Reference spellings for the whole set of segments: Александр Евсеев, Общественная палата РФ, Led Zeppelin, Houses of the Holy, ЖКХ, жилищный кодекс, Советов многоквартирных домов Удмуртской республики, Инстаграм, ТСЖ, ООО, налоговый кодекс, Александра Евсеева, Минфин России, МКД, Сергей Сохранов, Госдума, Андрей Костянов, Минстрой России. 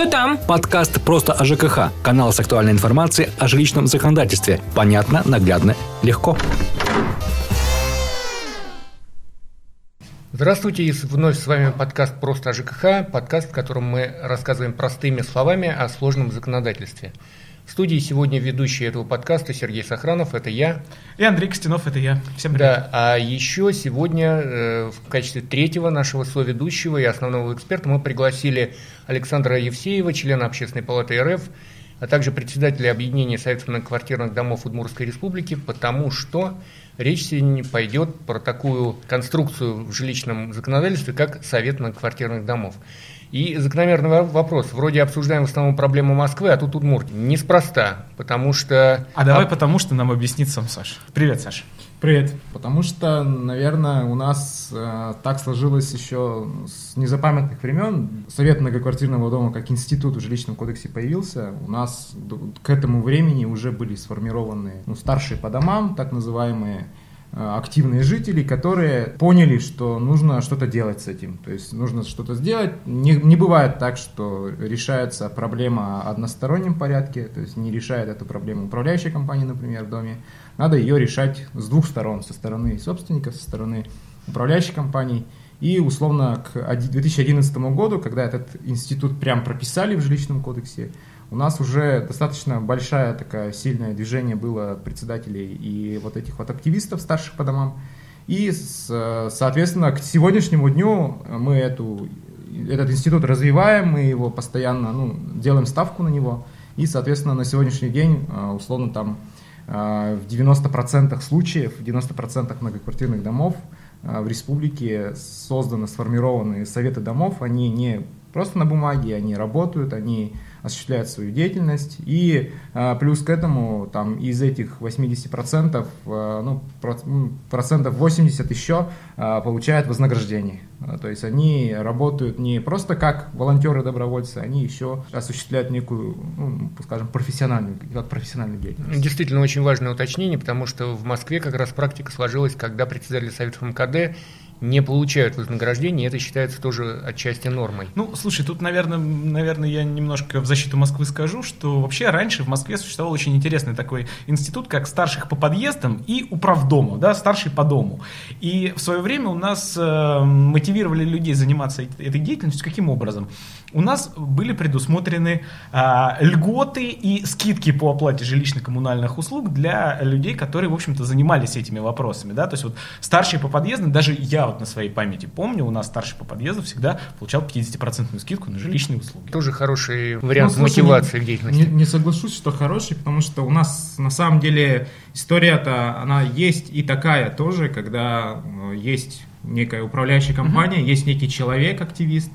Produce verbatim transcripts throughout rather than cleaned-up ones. Кто там? Подкаст «Просто о ЖКХ». Канал с актуальной информацией о жилищном законодательстве. Понятно, наглядно, легко. Здравствуйте, и вновь с вами подкаст «Просто о ЖКХ», подкаст, в котором мы рассказываем простыми словами о сложном законодательстве. В студии сегодня ведущий этого подкаста Сергей Сохранов, это я. И Андрей Костянов, это я. Всем привет. Да, а еще сегодня э, в качестве третьего нашего соведущего и основного эксперта мы пригласили Александра Евсеева, члена Общественной палаты эр эф, а также председателя объединения Советов многоквартирных домов Удмуртской республики, потому что речь сегодня пойдет про такую конструкцию в жилищном законодательстве, как Совет многоквартирных домов. И закономерный вопрос. Вроде обсуждаем в основном проблему Москвы, а тут Удмуртия. Неспроста, потому что... А давай а... потому что нам объяснит сам Саша. Привет, Саша. Привет. Потому что, наверное, у нас э, так сложилось еще с незапамятных времен. Совет многоквартирного дома как институт в жилищном кодексе появился. У нас к этому времени уже были сформированы ну, старшие по домам, так называемые, активные жители, которые поняли, что нужно что-то делать с этим. То есть нужно что-то сделать. Не, не бывает так, что решается проблема в одностороннем порядке, то есть не решает эту проблему управляющая компания, например, в доме. Надо ее решать с двух сторон, со стороны собственников, со стороны управляющей компании. И условно к две тысячи одиннадцатому году, когда этот институт прям прописали в жилищном кодексе, у нас уже достаточно большое такое сильное движение было председателей и вот этих вот активистов старших по домам. И, соответственно, к сегодняшнему дню мы эту, этот институт развиваем, мы его постоянно ну, делаем ставку на него. И, соответственно, на сегодняшний день, условно, там в девяноста процентах случаев, в девяноста процентах многоквартирных домов в республике созданы, сформированы советы домов, они не... просто на бумаге, они работают, они осуществляют свою деятельность. И э, плюс к этому там, из этих восьмидесяти процентов, э, ну, проц, процентов восемьдесят еще э, получают вознаграждение. То есть они работают не просто как волонтеры-добровольцы, они еще осуществляют некую, ну, скажем, профессиональную, профессиональную деятельность. Действительно очень важное уточнение, потому что в Москве как раз практика сложилась, когда председатели Советов эм ка дэ не получают вознаграждения, и это считается тоже отчасти нормой. Ну, слушай, тут, наверное, наверное, я немножко в защиту Москвы скажу, что вообще раньше в Москве существовал очень интересный такой институт, как старших по подъездам и управдому, да, старший по дому. И в свое время у нас э, мотивировали людей заниматься этой деятельностью каким образом? У нас были предусмотрены э, льготы и скидки по оплате жилищно-коммунальных услуг для людей, которые, в общем-то, занимались этими вопросами, да, то есть вот старшие по подъездам, даже я вот на своей памяти помню, у нас старший по подъезду всегда получал пятидесятипроцентную скидку на жилищные услуги. Тоже хороший вариант ну, мотивации в деятельности. Не, не соглашусь, что хороший, потому что у нас на самом деле история-то, она есть и такая тоже, когда есть некая управляющая компания, uh-huh. есть некий человек-активист,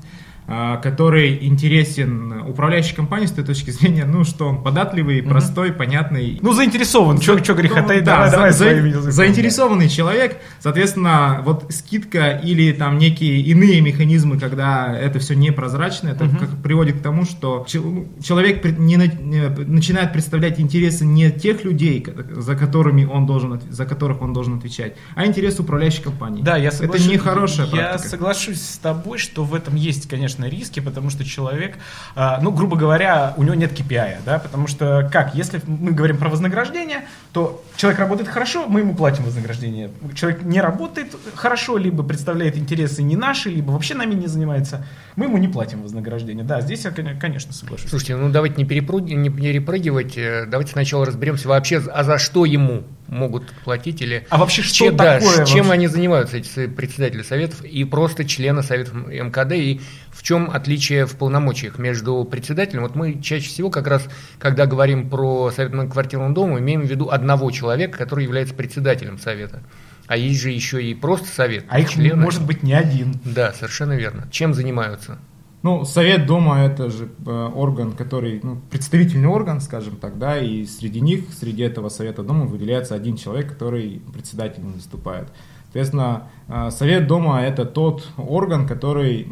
который интересен управляющей компании с той точки зрения, ну, что он податливый, mm-hmm. простой, понятный. Ну, заинтересован, чё греха таить, да, давай, за, давай за, заинтересованный человек, соответственно, вот скидка или там некие иные механизмы, когда это все непрозрачно, это mm-hmm. как, приводит к тому, что человек не, не, начинает представлять интересы не тех людей, за, которыми он должен, за которых он должен отвечать, а интересы управляющей компании. Да, я соглашусь, это нехорошая практика. Я соглашусь с тобой, что в этом есть, конечно, риски, потому что человек, ну, грубо говоря, у него нет кей пи ай, да, потому что как, если мы говорим про вознаграждение, то человек работает хорошо, мы ему платим вознаграждение, человек не работает хорошо, либо представляет интересы не наши, либо вообще нами не занимается, мы ему не платим вознаграждение, да, здесь я, конечно, соглашусь. Слушайте, ну, давайте не, перепрыг... не перепрыгивать, давайте сначала разберемся вообще, а за что ему могут платить или... А вообще что чем, такое? Да, с чем вообще? Они занимаются, эти председатели советов и просто члены советов эм ка дэ, и в чем отличие в полномочиях между председателем? Вот мы чаще всего как раз, когда говорим про совет многоквартирного дома, имеем в виду одного человека, который является председателем совета. А есть же еще и просто совет. А их члены. Может быть не один. Да, совершенно верно. Чем занимаются? Ну, совет дома – это же орган, который, ну, представительный орган, скажем так, да, и среди них, среди этого совета дома выделяется один человек, который председателем выступает. Соответственно, совет дома – это тот орган, который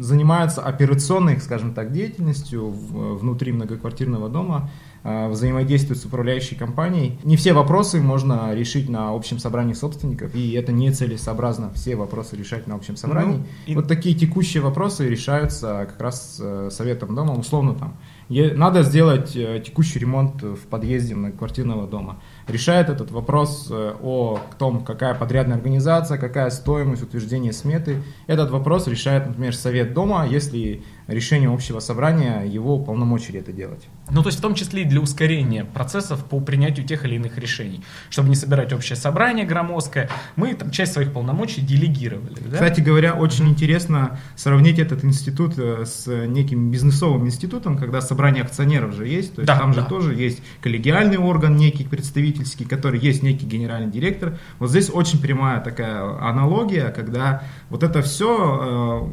занимается операционной, скажем так, деятельностью внутри многоквартирного дома, взаимодействуют с управляющей компанией. Не все вопросы можно решить на общем собрании собственников, и это нецелесообразно все вопросы решать на общем собрании. Ну, и... Вот такие текущие вопросы решаются как раз советом дома, условно там. Надо сделать текущий ремонт в подъезде многоквартирного дома. Решает этот вопрос о том, какая подрядная организация, какая стоимость утверждения сметы. Этот вопрос решает, например, совет дома, если решение общего собрания его полномочия это делать. Ну, то есть в том числе и для ускорения процессов по принятию тех или иных решений. Чтобы не собирать общее собрание громоздкое, мы там часть своих полномочий делегировали. Да? Кстати говоря, очень mm-hmm. интересно сравнить этот институт с неким бизнесовым институтом, когда собрание акционеров же есть, то есть да, там да. же тоже есть коллегиальный орган некий представительский, который есть некий генеральный директор. Вот здесь очень прямая такая аналогия, когда вот это все...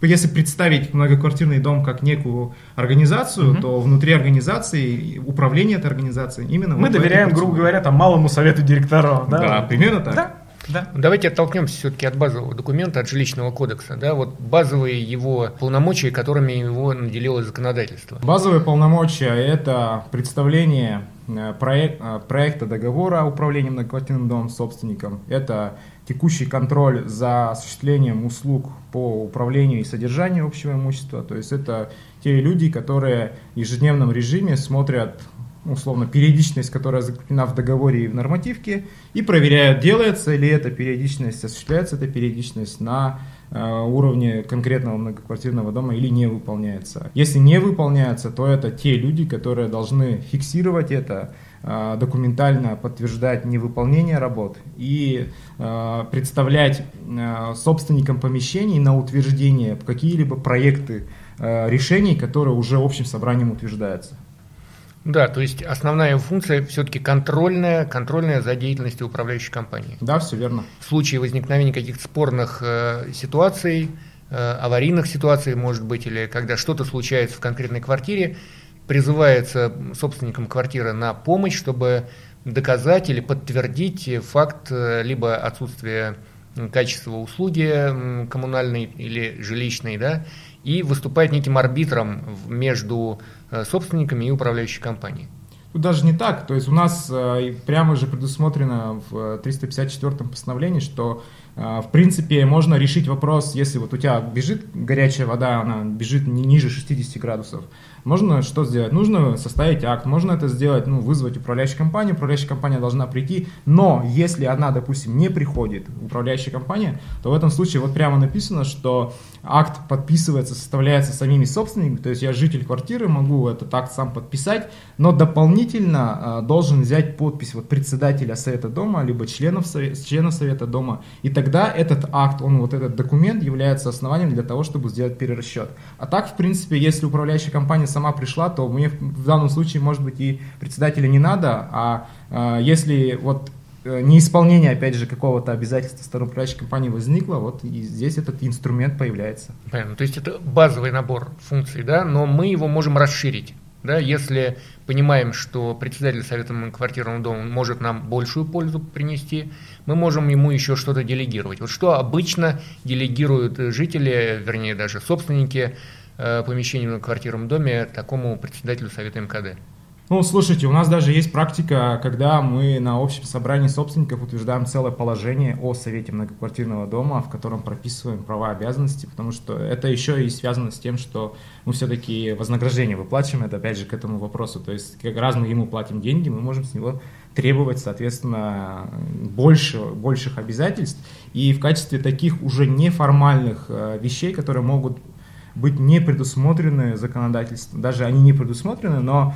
Если представить многоквартирный дом как некую организацию, угу. то внутри организации, управление этой организацией именно... Мы вот доверяем, грубо говоря, там, малому совету директоров. Да, да примерно так. Да. Да. Давайте оттолкнемся все-таки от базового документа, от жилищного кодекса. Да, вот базовые его полномочия, которыми его наделило законодательство. Базовые полномочия – это представление проект, проекта договора управления многоквартирным домом собственником. Это текущий контроль за осуществлением услуг по управлению и содержанию общего имущества. То есть это те люди, которые в ежедневном режиме смотрят, условно, периодичность, которая закреплена в договоре и в нормативке, и проверяют, делается ли эта периодичность, осуществляется эта периодичность на э, уровне конкретного многоквартирного дома или не выполняется. Если не выполняется, то это те люди, которые должны фиксировать это, э, документально подтверждать невыполнение работ и э, представлять э, собственникам помещений на утверждение какие-либо проекты э, решений, которые уже общим собранием утверждаются. Да, то есть основная функция все-таки контрольная, контрольная за деятельностью управляющей компании. Да, все верно. В случае возникновения каких-то спорных э, ситуаций, э, аварийных ситуаций, может быть, или когда что-то случается в конкретной квартире, призывается собственником квартиры на помощь, чтобы доказать или подтвердить факт либо отсутствия качества услуги коммунальной или жилищной, да, и выступает неким арбитром между собственниками и управляющей компанией. Тут даже не так. То есть у нас прямо же предусмотрено в триста пятьдесят четвёртом постановлении, что в принципе можно решить вопрос, если вот у тебя бежит горячая вода, она бежит не ниже шестидесяти градусов. Можно что сделать? Нужно составить акт, можно это сделать, ну, вызвать управляющую компанию, управляющая компания должна прийти, но если она, допустим, не приходит, управляющая компания, то в этом случае вот прямо написано, что акт подписывается, составляется самими собственниками, то есть я, житель квартиры, могу этот акт сам подписать, но дополнительно должен взять подпись вот председателя совета дома, либо членов совета, членов совета дома, и тогда этот акт, он, вот этот документ является основанием для того, чтобы сделать перерасчет. А так, в принципе, если управляющая компания сама сама пришла, то мне в данном случае, может быть, и председателя не надо, а э, если вот э, неисполнение, опять же, какого-то обязательства стороны управляющей компании возникло, вот и здесь этот инструмент появляется. Понятно, то есть это базовый набор функций, да, но мы его можем расширить, да, если понимаем, что председатель совета многоквартирного дома может нам большую пользу принести, мы можем ему еще что-то делегировать. Вот что обычно делегируют жители, вернее, даже собственники помещению на квартирном доме такому председателю совета МКД? Ну, слушайте, у нас даже есть практика, когда мы на общем собрании собственников утверждаем целое положение о совете многоквартирного дома, в котором прописываем права и обязанности, потому что это еще и связано с тем, что мы все-таки вознаграждение выплачиваем, это опять же к этому вопросу, то есть как раз мы ему платим деньги, мы можем с него требовать, соответственно, больше, больших обязательств, и в качестве таких уже неформальных вещей, которые могут быть не предусмотрены законодательством, даже они не предусмотрены, но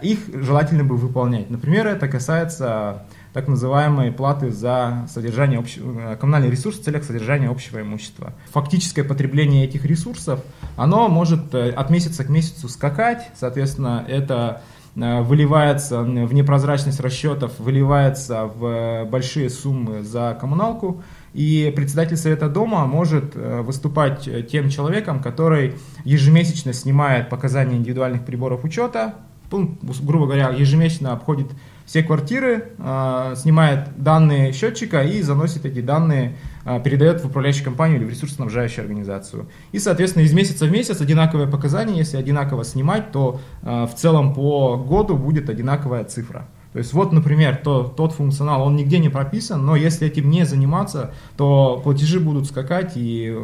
их желательно бы выполнять. Например, это касается так называемой платы за содержание общего, коммунальный ресурс в целях содержания общего имущества. Фактическое потребление этих ресурсов, оно может от месяца к месяцу скакать, соответственно, это выливается в непрозрачность расчетов, выливается в большие суммы за коммуналку, и председатель совета дома может выступать тем человеком, который ежемесячно снимает показания индивидуальных приборов учета, грубо говоря, ежемесячно обходит все квартиры, снимает данные счетчика и заносит эти данные, передает в управляющую компанию или в ресурсоснабжающую организацию. И, соответственно, из месяца в месяц одинаковые показания, если одинаково снимать, то в целом по году будет одинаковая цифра. То есть вот, например, то, тот функционал, он нигде не прописан, но если этим не заниматься, то платежи будут скакать, и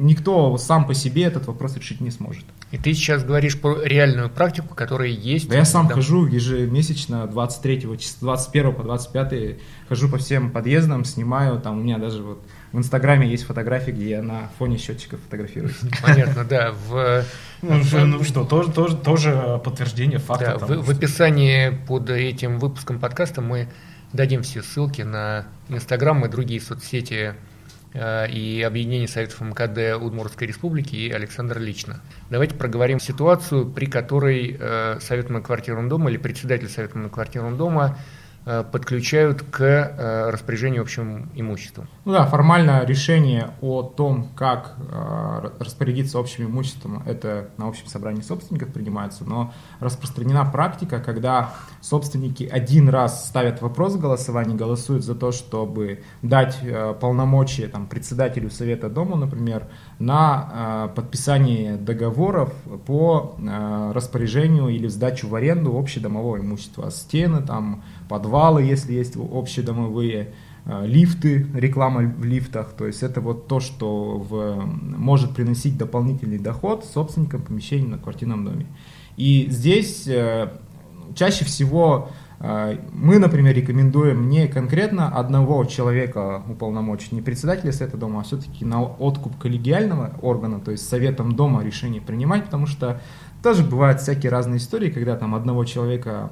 никто сам по себе этот вопрос решить не сможет. И ты сейчас говоришь про реальную практику, которая есть? Да, я сам там... хожу ежемесячно, двадцать третьего, с двадцать первого по двадцать пятое, хожу по всем подъездам, снимаю, там у меня даже вот... В Инстаграме есть фотографии, где я на фоне счетчиков фотографируюсь. Понятно, да. В... Ну, в... ну что, тоже, тоже, тоже подтверждение факта. Да, там, в, в описании под этим выпуском подкаста мы дадим все ссылки на Инстаграм и другие соцсети э, и объединение Советов МКД Удмуртской республики и Александра лично. Давайте проговорим ситуацию, при которой э, Совет многоквартирного дома или председатель Совета многоквартирного дома подключают к распоряжению общим имуществом. Ну да, формально решение о том, как распорядиться общим имуществом, это на общем собрании собственников принимается, но распространена практика, когда собственники один раз ставят вопрос в голосовании, голосуют за то, чтобы дать полномочия там, председателю Совета дома, например, на подписание договоров по распоряжению или сдачу в аренду общедомового имущества, стены, там, подвалы, если есть общедомовые, лифты, реклама в лифтах, то есть это вот то, что в, может приносить дополнительный доход собственникам помещений на квартирном доме. И здесь чаще всего мы, например, рекомендуем не конкретно одного человека уполномочить, не председателя Совета дома, а все-таки на откуп коллегиального органа, то есть Советом дома решение принимать, потому что тоже бывают всякие разные истории, когда там одного человека...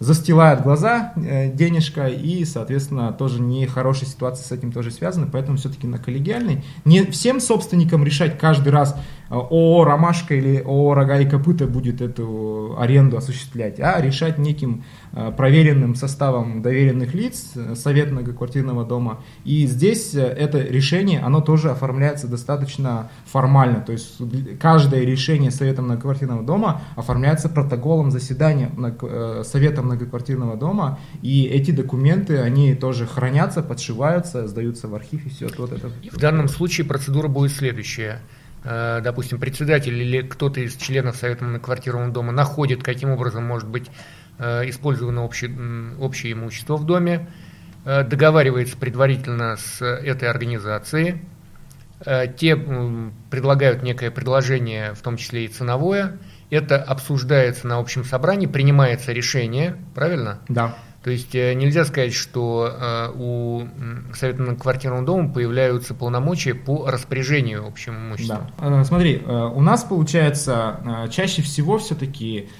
застилает глаза денежка, и, соответственно, тоже нехорошая ситуация с этим тоже связана, поэтому все-таки на коллегиальный. Не всем собственникам решать каждый раз ООО «Ромашка» или ООО «Рога и копыта» будет эту аренду осуществлять, а решать неким проверенным составом доверенных лиц Совет многоквартирного дома. И здесь это решение, оно тоже оформляется достаточно формально, то есть каждое решение Совета многоквартирного дома оформляется протоколом заседания Совета многоквартирного дома, и эти документы, они тоже хранятся, подшиваются, сдаются в архив, и все. Вот это. В данном случае процедура будет следующая. Допустим, председатель или кто-то из членов Совета многоквартирного дома находит, каким образом может быть использовано общее, общее имущество в доме, договаривается предварительно с этой организацией, те предлагают некое предложение, в том числе и ценовое, это обсуждается на общем собрании, принимается решение, правильно? Да. То есть нельзя сказать, что у Совета многоквартирного дома появляются полномочия по распоряжению общим имуществом. Да. Смотри, у нас получается чаще всего все-таки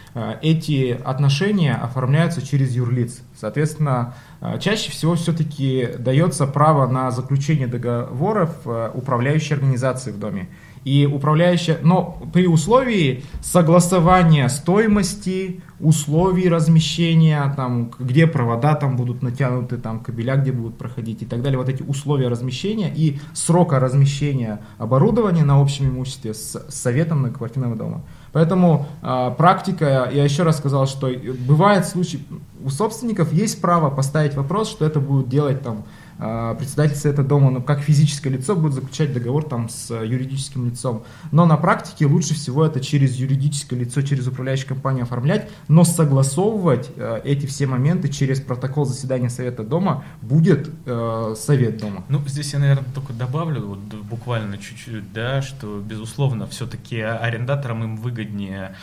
эти отношения оформляются через юрлиц. Соответственно, чаще всего все-таки дается право на заключение договоров управляющей организации в доме. И управляющая, но при условии согласования стоимости, условий размещения, там, где провода там будут натянуты, там, кабеля где будут проходить и так далее, вот эти условия размещения и срока размещения оборудования на общем имуществе с Советом многоквартирного дома. Поэтому э, практика, я еще раз сказал, что бывает случай, у собственников есть право поставить вопрос, что это будут делать там, председатель Совета дома, ну, как физическое лицо, будет заключать договор там, с юридическим лицом. Но на практике лучше всего это через юридическое лицо, через управляющую компанию оформлять, но согласовывать э, эти все моменты через протокол заседания Совета дома будет э, Совет дома. Ну, здесь я, наверное, только добавлю, вот, буквально чуть-чуть, да, что, безусловно, все-таки арендаторам им выгоднее...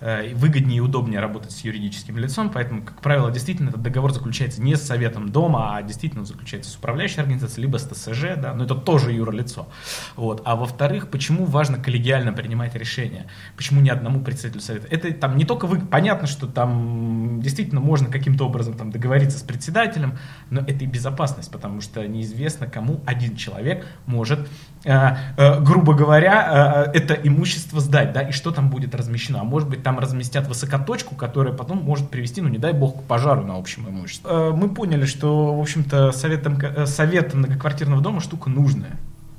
выгоднее и удобнее работать с юридическим лицом, поэтому, как правило, действительно этот договор заключается не с Советом дома, а действительно заключается с управляющей организацией, либо с ТСЖ, да, но это тоже юрлицо. Вот. А во-вторых, почему важно коллегиально принимать решения? Почему не одному председателю Совета? Это там не только вы, понятно, что там действительно можно каким-то образом там, договориться с председателем, но это и безопасность, потому что неизвестно, кому один человек может, э, э, грубо говоря, э, это имущество сдать, да, и что там будет размещено, а может быть, там разместят высокоточку, которая потом может привести, ну не дай бог, к пожару на общем имуществе. Мы поняли, что, в общем-то, совет, МК... совет многоквартирного дома штука нужная.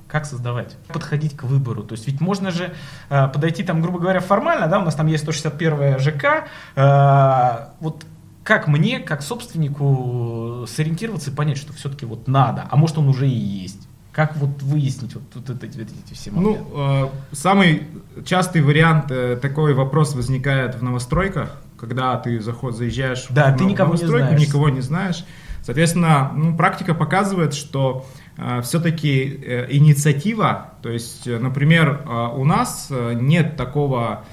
Как создавать? Подходить к выбору. То есть ведь можно же э, подойти там, грубо говоря, формально, да, у нас там есть сто шестьдесят первое ЖК, э, вот как мне, как собственнику, сориентироваться и понять, что все-таки вот надо, а может он уже и есть? Как вот выяснить вот, вот, это, вот эти все моменты? Ну, э, самый частый вариант, э, такой вопрос возникает в новостройках, когда ты заход, заезжаешь да, в, ты в, в новостройку, не никого не знаешь. Соответственно, ну, практика показывает, что э, все-таки э, инициатива, то есть, э, например, э, у нас э, нет такого...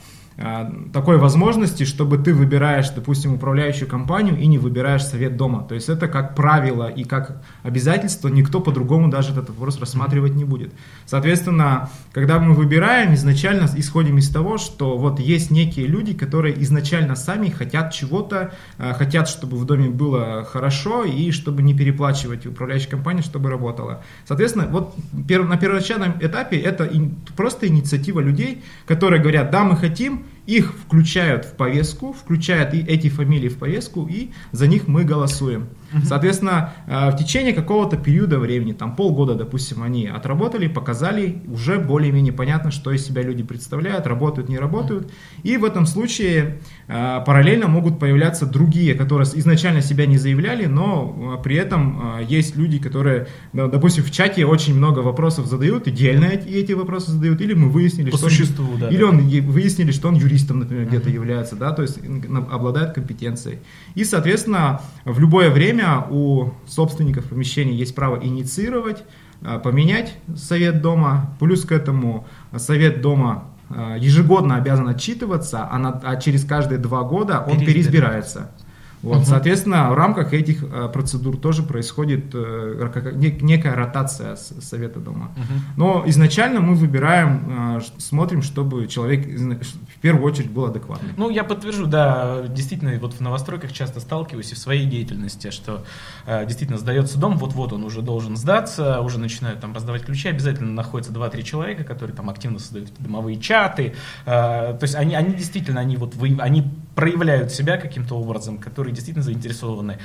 такой возможности, чтобы ты выбираешь, допустим, управляющую компанию и не выбираешь совет дома. То есть это как правило и как обязательство, никто по-другому даже этот вопрос рассматривать не будет. Соответственно, когда мы выбираем, изначально исходим из того, что вот есть некие люди, которые изначально сами хотят чего-то, хотят, чтобы в доме было хорошо и чтобы не переплачивать управляющей компании, чтобы работала. Соответственно, вот на первоначальном этапе это просто инициатива людей, которые говорят, да, мы хотим, их включают в повестку, включают и эти фамилии в повестку, и за них мы голосуем. Соответственно, в течение какого-то периода времени, там полгода, допустим, они отработали, показали, уже более-менее понятно, что из себя люди представляют, работают, не работают. И в этом случае параллельно могут появляться другие, которые изначально себя не заявляли, но при этом есть люди, которые, допустим, в чате очень много вопросов задают, идеально эти вопросы задают, или мы выяснили, по что существу, он, да, или да. он выяснили, что он юрист. юристом, например, где-то uh-huh. является, да, то есть обладает компетенцией. И, соответственно, в любое время у собственников помещений есть право инициировать, поменять совет дома, плюс к этому совет дома ежегодно обязан отчитываться, а, на, а через каждые два года он переизбирается. Вот, uh-huh. Соответственно, в рамках этих процедур тоже происходит некая ротация совета дома. Uh-huh. Но изначально мы выбираем, смотрим, чтобы человек в первую очередь был адекватный. Ну, я подтвержу, да, действительно, вот в новостройках часто сталкиваюсь и в своей деятельности, что действительно сдается дом, вот-вот он уже должен сдаться, уже начинают там раздавать ключи, обязательно находятся два-три человека, которые там активно создают домовые чаты, то есть они, они действительно, они вот, они проявляют себя каким-то образом, которые действительно заинтересованы.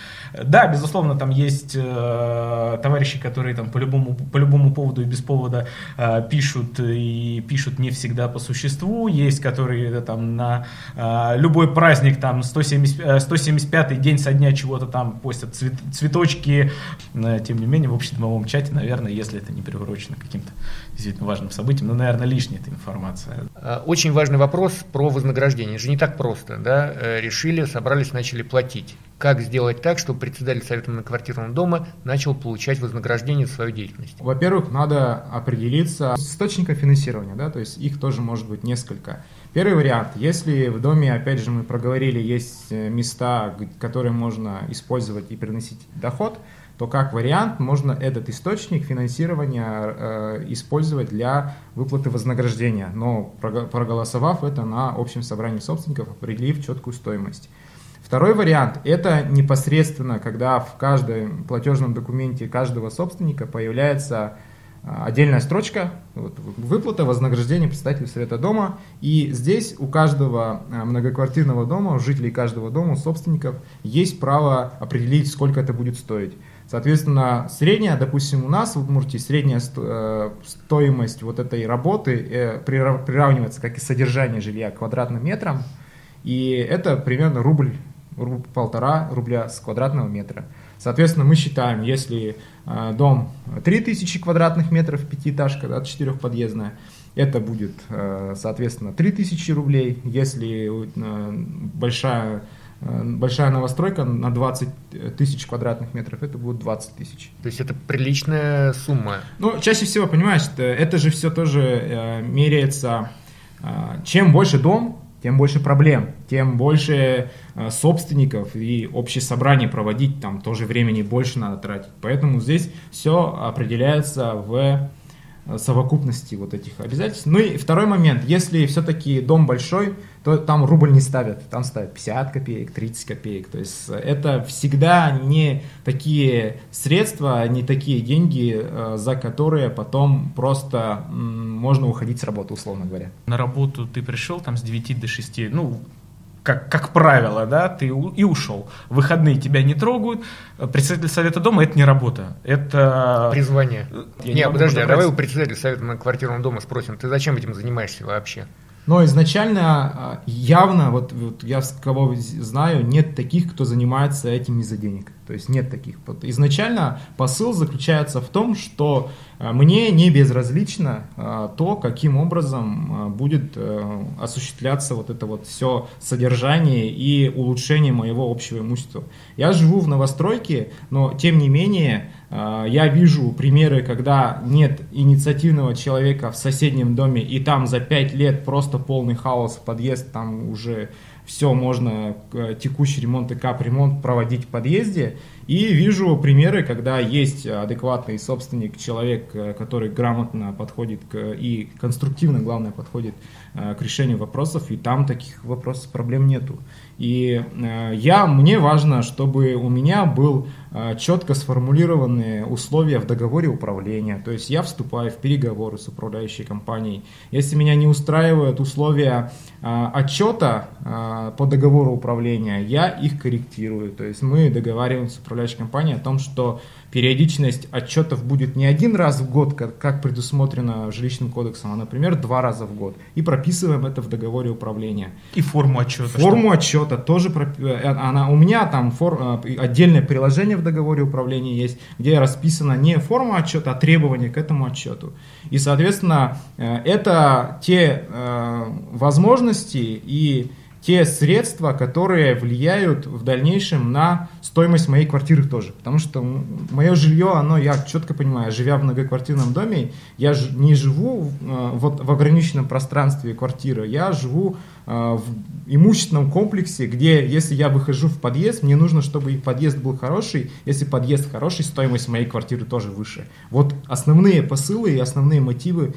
Да, безусловно, там есть э, товарищи, которые там по любому, по любому поводу и без повода э, пишут, и пишут не всегда по существу. Есть, которые там на э, любой праздник, там сто семьдесят пятый день со дня чего-то там постят цвет, цветочки. Но, тем не менее, в общедомовом чате, наверное, если это не приурочено к каким-то действительно важным событиям, но, наверное, лишняя эта информация. Очень важный вопрос про вознаграждение. Это же не так просто, да? Решили, собрались, начали платить. Как сделать так, чтобы председатель Совета многоквартирного дома начал получать вознаграждение за свою деятельность? Во-первых, надо определиться с источником финансирования, да, то есть их тоже может быть несколько. Первый вариант, если в доме, опять же, мы проговорили, есть места, которые можно использовать и приносить доход, то как вариант можно этот источник финансирования э, использовать для выплаты вознаграждения, но проголосовав это на общем собрании собственников, определив четкую стоимость. Второй вариант – это непосредственно, когда в каждом платежном документе каждого собственника появляется отдельная строчка вот, «Выплата вознаграждения председателю Совета дома». И здесь у каждого многоквартирного дома, у жителей каждого дома, у собственников есть право определить, сколько это будет стоить. Соответственно, средняя, допустим, у нас в Удмуртии, средняя стоимость вот этой работы приравнивается, как и содержание жилья, к квадратным метрам. И это примерно рубль, рубль, полтора рубля с квадратного метра. Соответственно, мы считаем, если дом три тысячи квадратных метров, пятиэтажка, да, четырехподъездная, это будет, соответственно, три тысячи рублей. Если большая... Большая новостройка на двадцать тысяч квадратных метров, это будет двадцать тысяч. То есть это приличная сумма. Ну, чаще всего, понимаешь, это же все тоже меряется. Чем больше дом, тем больше проблем, тем больше собственников, и общее собрание проводить, там тоже времени больше надо тратить. Поэтому здесь все определяется в совокупности вот этих обязательств. Ну и второй момент, если все-таки дом большой, то там рубль не ставят, там ставят пятьдесят копеек, тридцать копеек, то есть это всегда не такие средства, не такие деньги, за которые потом просто можно уходить с работы, условно говоря. На работу ты пришел там с девяти до шести, ну, Как, как правило, да, ты у, и ушел. Выходные тебя не трогают. Председатель Совета дома – это не работа. Это… Призвание. Я не, не подожди, а давай у председателя Совета многоквартирного дома спросим, ты зачем этим занимаешься вообще? Но изначально явно, вот, вот я кого знаю, нет таких, кто занимается этим из-за денег. То есть нет таких. Изначально посыл заключается в том, что мне не безразлично то, каким образом будет осуществляться вот это вот все содержание и улучшение моего общего имущества. Я живу в новостройке, но тем не менее я вижу примеры, когда нет инициативного человека в соседнем доме, и там за пять лет просто полный хаос, подъезд там уже... Все, можно текущий ремонт и капремонт проводить в подъезде. И вижу примеры, когда есть адекватный собственник, человек, который грамотно подходит к, и конструктивно, главное, подходит к решению вопросов, и там таких вопросов, проблем нету. И я, мне важно, чтобы у меня был четко сформулированные условия в договоре управления. То есть я вступаю в переговоры с управляющей компанией. Если меня не устраивают условия отчета по договору управления, я их корректирую. То есть мы договариваемся с управляющей компанией о том, что периодичность отчетов будет не один раз в год, как предусмотрено жилищным кодексом, а, например, два раза в год. И прописываем это в договоре управления. И форму отчета. Форму отчета тоже. Она, у меня там фор, отдельное приложение в договоре управления есть, где расписана не форма отчета, а требования к этому отчету. И, соответственно, это те возможности и те средства, которые влияют в дальнейшем на стоимость моей квартиры тоже. Потому что мое жилье, оно, я четко понимаю, живя в многоквартирном доме, я не живу вот в ограниченном пространстве квартиры, я живу в имущественном комплексе, где, если я выхожу в подъезд, мне нужно, чтобы и подъезд был хороший. Если подъезд хороший, стоимость моей квартиры тоже выше. Вот основные посылы и основные мотивы,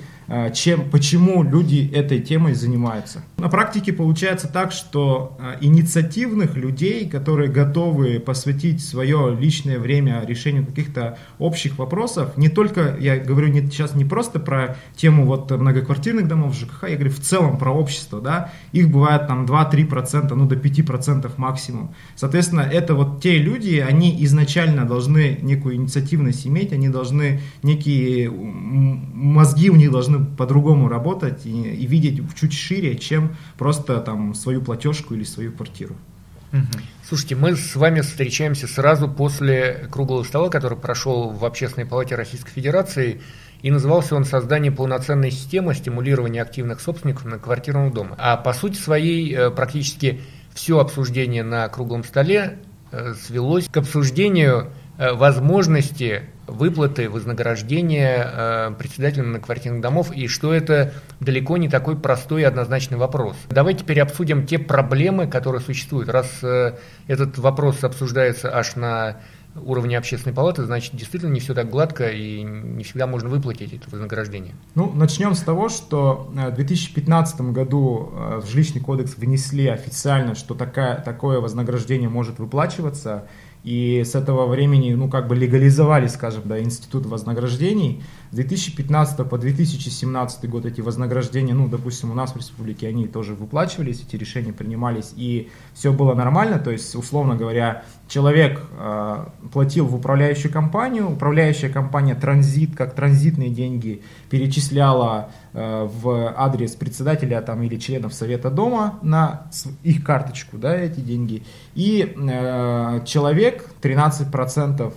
чем, почему люди этой темой занимаются. На практике получается так, что инициативных людей, которые готовы посвятить свое личное время решению каких-то общих вопросов, не только, я говорю не, сейчас не просто про тему вот многоквартирных домов, ЖКХ, я говорю в целом про общество, да, их бывает там два-три процента, ну до пяти процентов максимум. Соответственно, это вот те люди, они изначально должны некую инициативность иметь, они должны некие, мозги у них должны по-другому работать и, и видеть чуть шире, чем просто там свою платежку или свою квартиру. Слушайте, мы с вами встречаемся сразу после круглого стола, который прошел в Общественной палате Российской Федерации, и назывался он «Создание полноценной системы стимулирования активных собственников на квартирном доме». А по сути своей практически все обсуждение на круглом столе свелось к обсуждению возможности выплаты, вознаграждения председателям многоквартирных домов, и что это далеко не такой простой и однозначный вопрос. Давайте теперь обсудим те проблемы, которые существуют. Раз этот вопрос обсуждается аж на уровня общественной палаты, значит, действительно не все так гладко и не всегда можно выплатить это вознаграждение. Ну, начнем с того, что в две тысячи пятнадцатом году в жилищный кодекс внесли официально, что такая, такое вознаграждение может выплачиваться, и с этого времени, ну, как бы легализовали, скажем, да, институт вознаграждений. С две тысячи пятнадцатого по две тысячи семнадцатый год эти вознаграждения, ну, допустим, у нас в республике они тоже выплачивались, эти решения принимались, и все было нормально. То есть, условно говоря, человек э, платил в управляющую компанию, управляющая компания транзит, как транзитные деньги, перечисляла э, в адрес председателя там, или членов совета дома на их карточку, да, эти деньги, и э, человек тринадцать процентов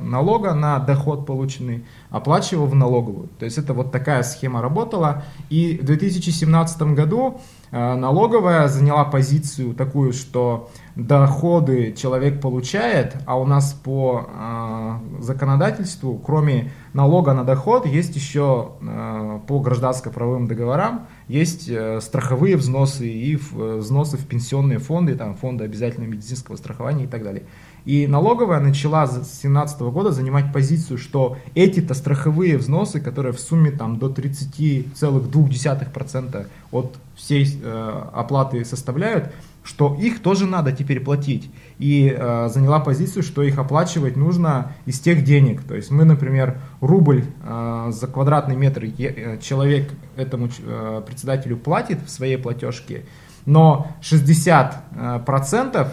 налога на доход полученный оплачивал в налоговую. То есть это вот такая схема работала. И в две тысячи семнадцатом году налоговая заняла позицию такую, что доходы человек получает, а у нас по э, законодательству, кроме налога на доход, есть еще э, по гражданско-правовым договорам, есть э, страховые взносы и в, взносы в пенсионные фонды, там, фонды обязательного медицинского страхования и так далее. И налоговая начала с две тысячи семнадцатого года занимать позицию, что эти-то страховые взносы, которые в сумме там, до тридцать целых две десятых процента от всей э, оплаты составляют, что их тоже надо теперь платить. И э, заняла позицию, что их оплачивать нужно из тех денег. То есть мы, например, рубль э, за квадратный метр е- человек этому э, председателю платит в своей платежке, но шестьдесят процентов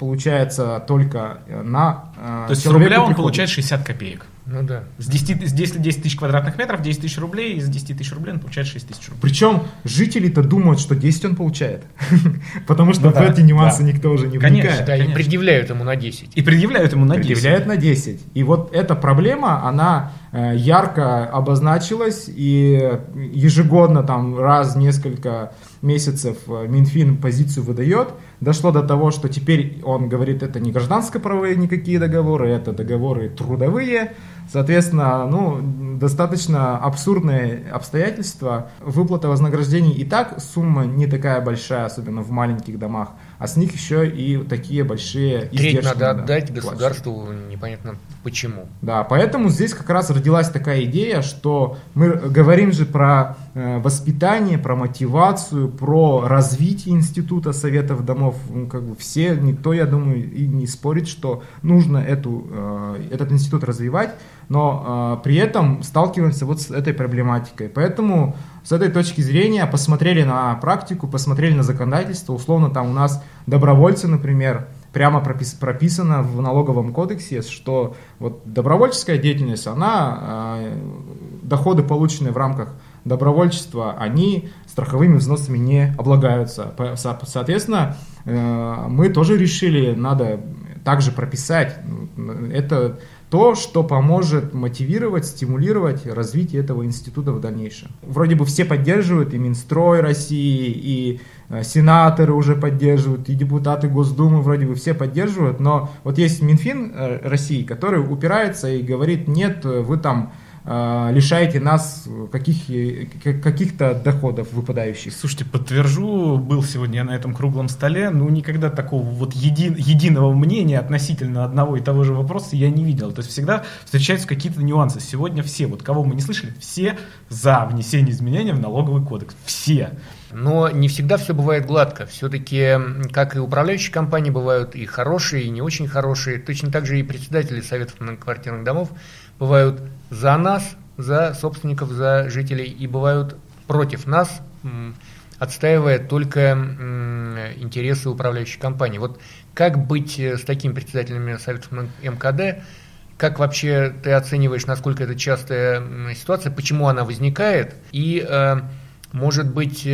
получается только на... То есть с рубля он получает шестьдесят копеек. Ну да. С десяти, с десяти, десять тысяч квадратных метров, десять тысяч рублей, и за десять тысяч рублей он получает шесть тысяч рублей. Причем жители-то думают, что десять он получает, потому что в эти нюансы никто уже не вникает. И предъявляют ему на десять. И предъявляют ему на десять. Предъявляют на десять. И вот эта проблема, она ярко обозначилась, и ежегодно там раз в несколько месяцев Минфин позицию выдает. Дошло до того, что теперь он говорит, это не гражданско-правовые никакие договоры, это договоры трудовые. Соответственно, ну, достаточно абсурдные обстоятельства. Выплата вознаграждений и так сумма не такая большая, особенно в маленьких домах, а с них еще и такие большие издержки. Треть надо отдать государству, непонятно почему. Да, поэтому здесь как раз родилась такая идея, что мы говорим же про воспитание, про мотивацию, про развитие института советов домов. Ну, как бы все, никто, я думаю, и не спорит, что нужно эту, этот институт развивать. Но э, при этом сталкиваемся вот с этой проблематикой. Поэтому с этой точки зрения посмотрели на практику, посмотрели на законодательство. Условно там у нас добровольцы, например, прямо пропис- прописано в налоговом кодексе, что вот добровольческая деятельность, она, э, доходы, полученные в рамках добровольчества, они страховыми взносами не облагаются. Соответственно, э, мы тоже решили, надо также прописать это... то, что поможет мотивировать, стимулировать развитие этого института в дальнейшем. Вроде бы все поддерживают, и Минстрой России, и сенаторы уже поддерживают, и депутаты Госдумы вроде бы все поддерживают, но вот есть Минфин России, который упирается и говорит, нет, вы там лишаете нас каких, каких-то доходов выпадающих. Слушайте, подтвержу, был сегодня на этом круглом столе, ну никогда такого вот еди, единого мнения относительно одного и того же вопроса я не видел. То есть всегда встречаются какие-то нюансы. Сегодня все, вот кого мы не слышали, все за внесение изменений в налоговый кодекс. Все. Но не всегда все бывает гладко. Все-таки, как и управляющие компании, бывают и хорошие, и не очень хорошие. Точно так же и председатели советов многоквартирных домов бывают за нас, за собственников, за жителей, и бывают против нас, отстаивая только интересы управляющей компании. Вот как быть с такими председателями советов МКД? Как вообще ты оцениваешь, насколько это частая ситуация, почему она возникает? И... может быть,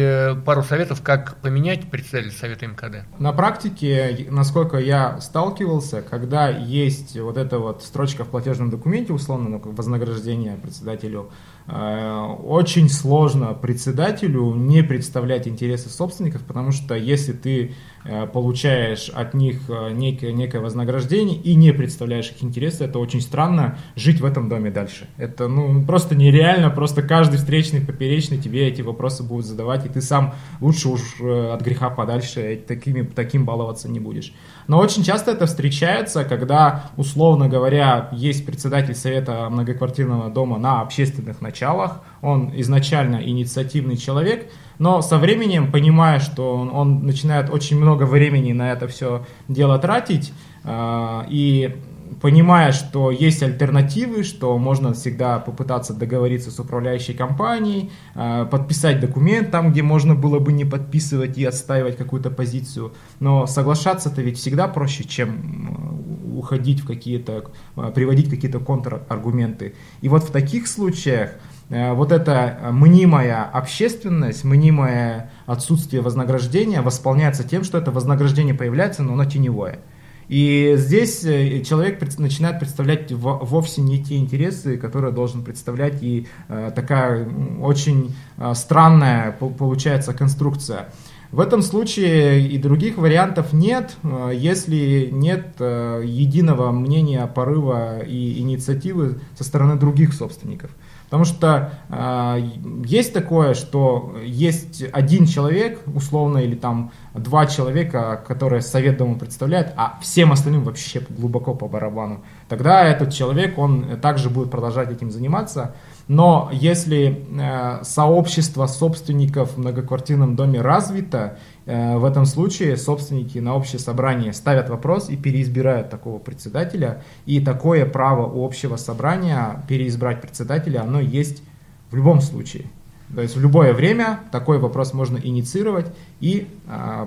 пару советов, как поменять председателя совета МКД? На практике, насколько я сталкивался, когда есть вот эта вот строчка в платежном документе, условно, вознаграждение председателю, очень сложно председателю не представлять интересы собственников, потому что если ты получаешь от них некое, некое вознаграждение и не представляешь их интересы, это очень странно жить в этом доме дальше. Это ну, просто нереально, просто каждый встречный, поперечный тебе эти вопросы будут задавать, и ты сам лучше уж от греха подальше такими, таким баловаться не будешь. Но очень часто это встречается, когда, условно говоря, есть председатель совета многоквартирного дома на общественных началах, он изначально инициативный человек, но со временем, понимая, что он, он начинает очень много времени на это все дело тратить, э, и понимая, что есть альтернативы, что можно всегда попытаться договориться с управляющей компанией, э, подписать документ там, где можно было бы не подписывать и отстаивать какую-то позицию, но соглашаться-то ведь всегда проще, чем уходить в какие-то, приводить какие-то контраргументы. И вот в таких случаях вот эта мнимая общественность, мнимое отсутствие вознаграждения восполняется тем, что это вознаграждение появляется, но оно теневое. И здесь человек начинает представлять вовсе не те интересы, которые должен представлять, и такая очень странная получается конструкция. В этом случае и других вариантов нет, если нет единого мнения, порыва и инициативы со стороны других собственников. Потому что э, есть такое, что есть один человек, условно, или там два человека, которые совет дома представляют, а всем остальным вообще глубоко по барабану. Тогда этот человек, он также будет продолжать этим заниматься. Но если э, сообщество собственников в многоквартирном доме развито, э, в этом случае собственники на общее собрание ставят вопрос и переизбирают такого председателя. И такое право у общего собрания переизбрать председателя, оно есть в любом случае. То есть в любое время такой вопрос можно инициировать и э,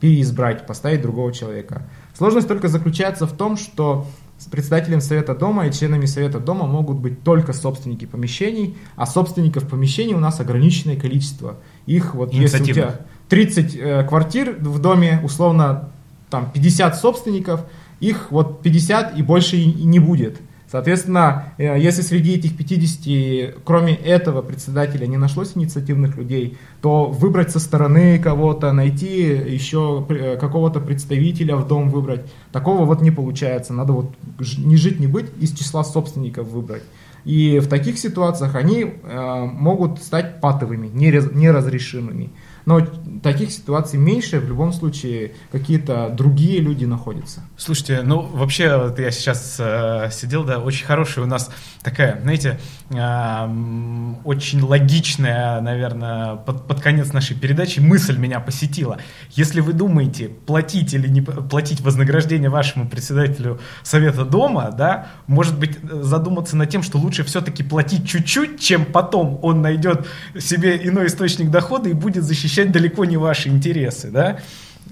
переизбрать, поставить другого человека. Сложность только заключается в том, что С председателем Совета дома и членами Совета дома могут быть только собственники помещений, а собственников помещений у нас ограниченное количество. Их вот если у тебя тридцать э, квартир в доме, условно там пятьдесят собственников, их вот пятьдесят и больше и, и не будет. Соответственно, э, если среди этих пятидесяти, кроме этого председателя, не нашлось инициативных людей, то выбрать со стороны кого-то, найти еще э, какого-то представителя в дом выбрать, такого вот не получается. Надо вот не жить, не быть, из числа собственников выбрать. И в таких ситуациях они э, могут стать патовыми, неразрешимыми. Но таких ситуаций меньше, в любом случае какие-то другие люди находятся. Слушайте, ну вообще вот я сейчас э, сидел, да, очень хорошая у нас такая, знаете, э, очень логичная, наверное, под, под конец нашей передачи мысль меня посетила. Если вы думаете платить или не платить вознаграждение вашему председателю Совета дома, да, может быть задуматься над тем, что лучше все-таки платить чуть-чуть, чем потом он найдет себе иной источник дохода и будет защищать далеко не ваши интересы, да?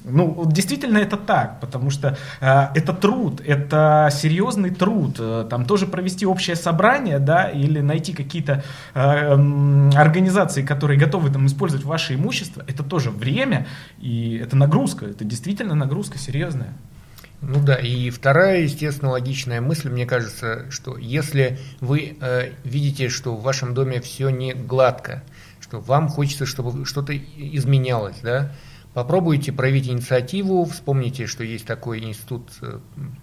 Ну, действительно это так, потому что э, это труд, это серьезный труд, там тоже провести общее собрание, да, или найти какие-то э, э, организации, которые готовы там использовать ваше имущество, это тоже время, и это нагрузка, это действительно нагрузка серьезная. Ну да, и вторая, естественно, логичная мысль, мне кажется, что если вы э, видите, что в вашем доме все не гладко, что вам хочется, чтобы что-то изменялось, да? Попробуйте проявить инициативу, вспомните, что есть такой институт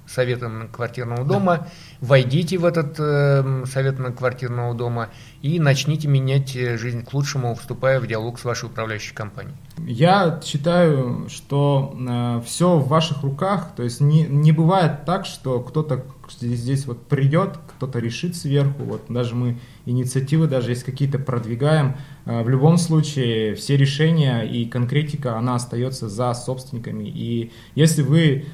Совета многоквартирного дома, войдите в этот э, Совет многоквартирного дома и начните менять жизнь к лучшему, вступая в диалог с вашей управляющей компанией. Я считаю, что э, все в ваших руках, то есть не, не бывает так, что кто-то здесь вот придет, кто-то решит сверху, вот даже мы инициативы, даже если какие-то продвигаем, в любом случае все решения и конкретика, она остается за собственниками. И если вы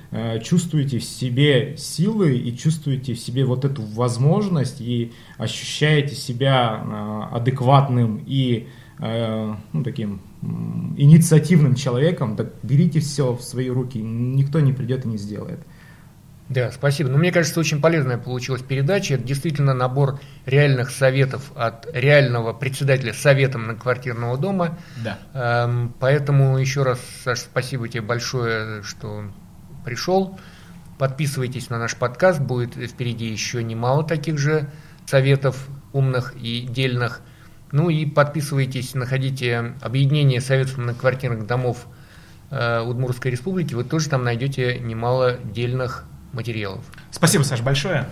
чувствуете в себе силы и чувствуете в себе вот эту возможность и ощущаете себя адекватным и ну, таким инициативным человеком, так берите все в свои руки, никто не придет и не сделает. Да, спасибо. Ну, мне кажется, очень полезная получилась передача. Это действительно набор реальных советов от реального председателя Совета многоквартирного дома. Да. Эм, поэтому еще раз, Саша, спасибо тебе большое, что пришел. Подписывайтесь на наш подкаст. Будет впереди еще немало таких же советов умных и дельных. Ну и подписывайтесь, находите объединение Советов многоквартирных домов э, Удмуртской республики. Вы тоже там найдете немало дельных материалов. Спасибо, Саш, большое.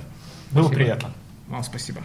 Спасибо. Было приятно. Вам спасибо.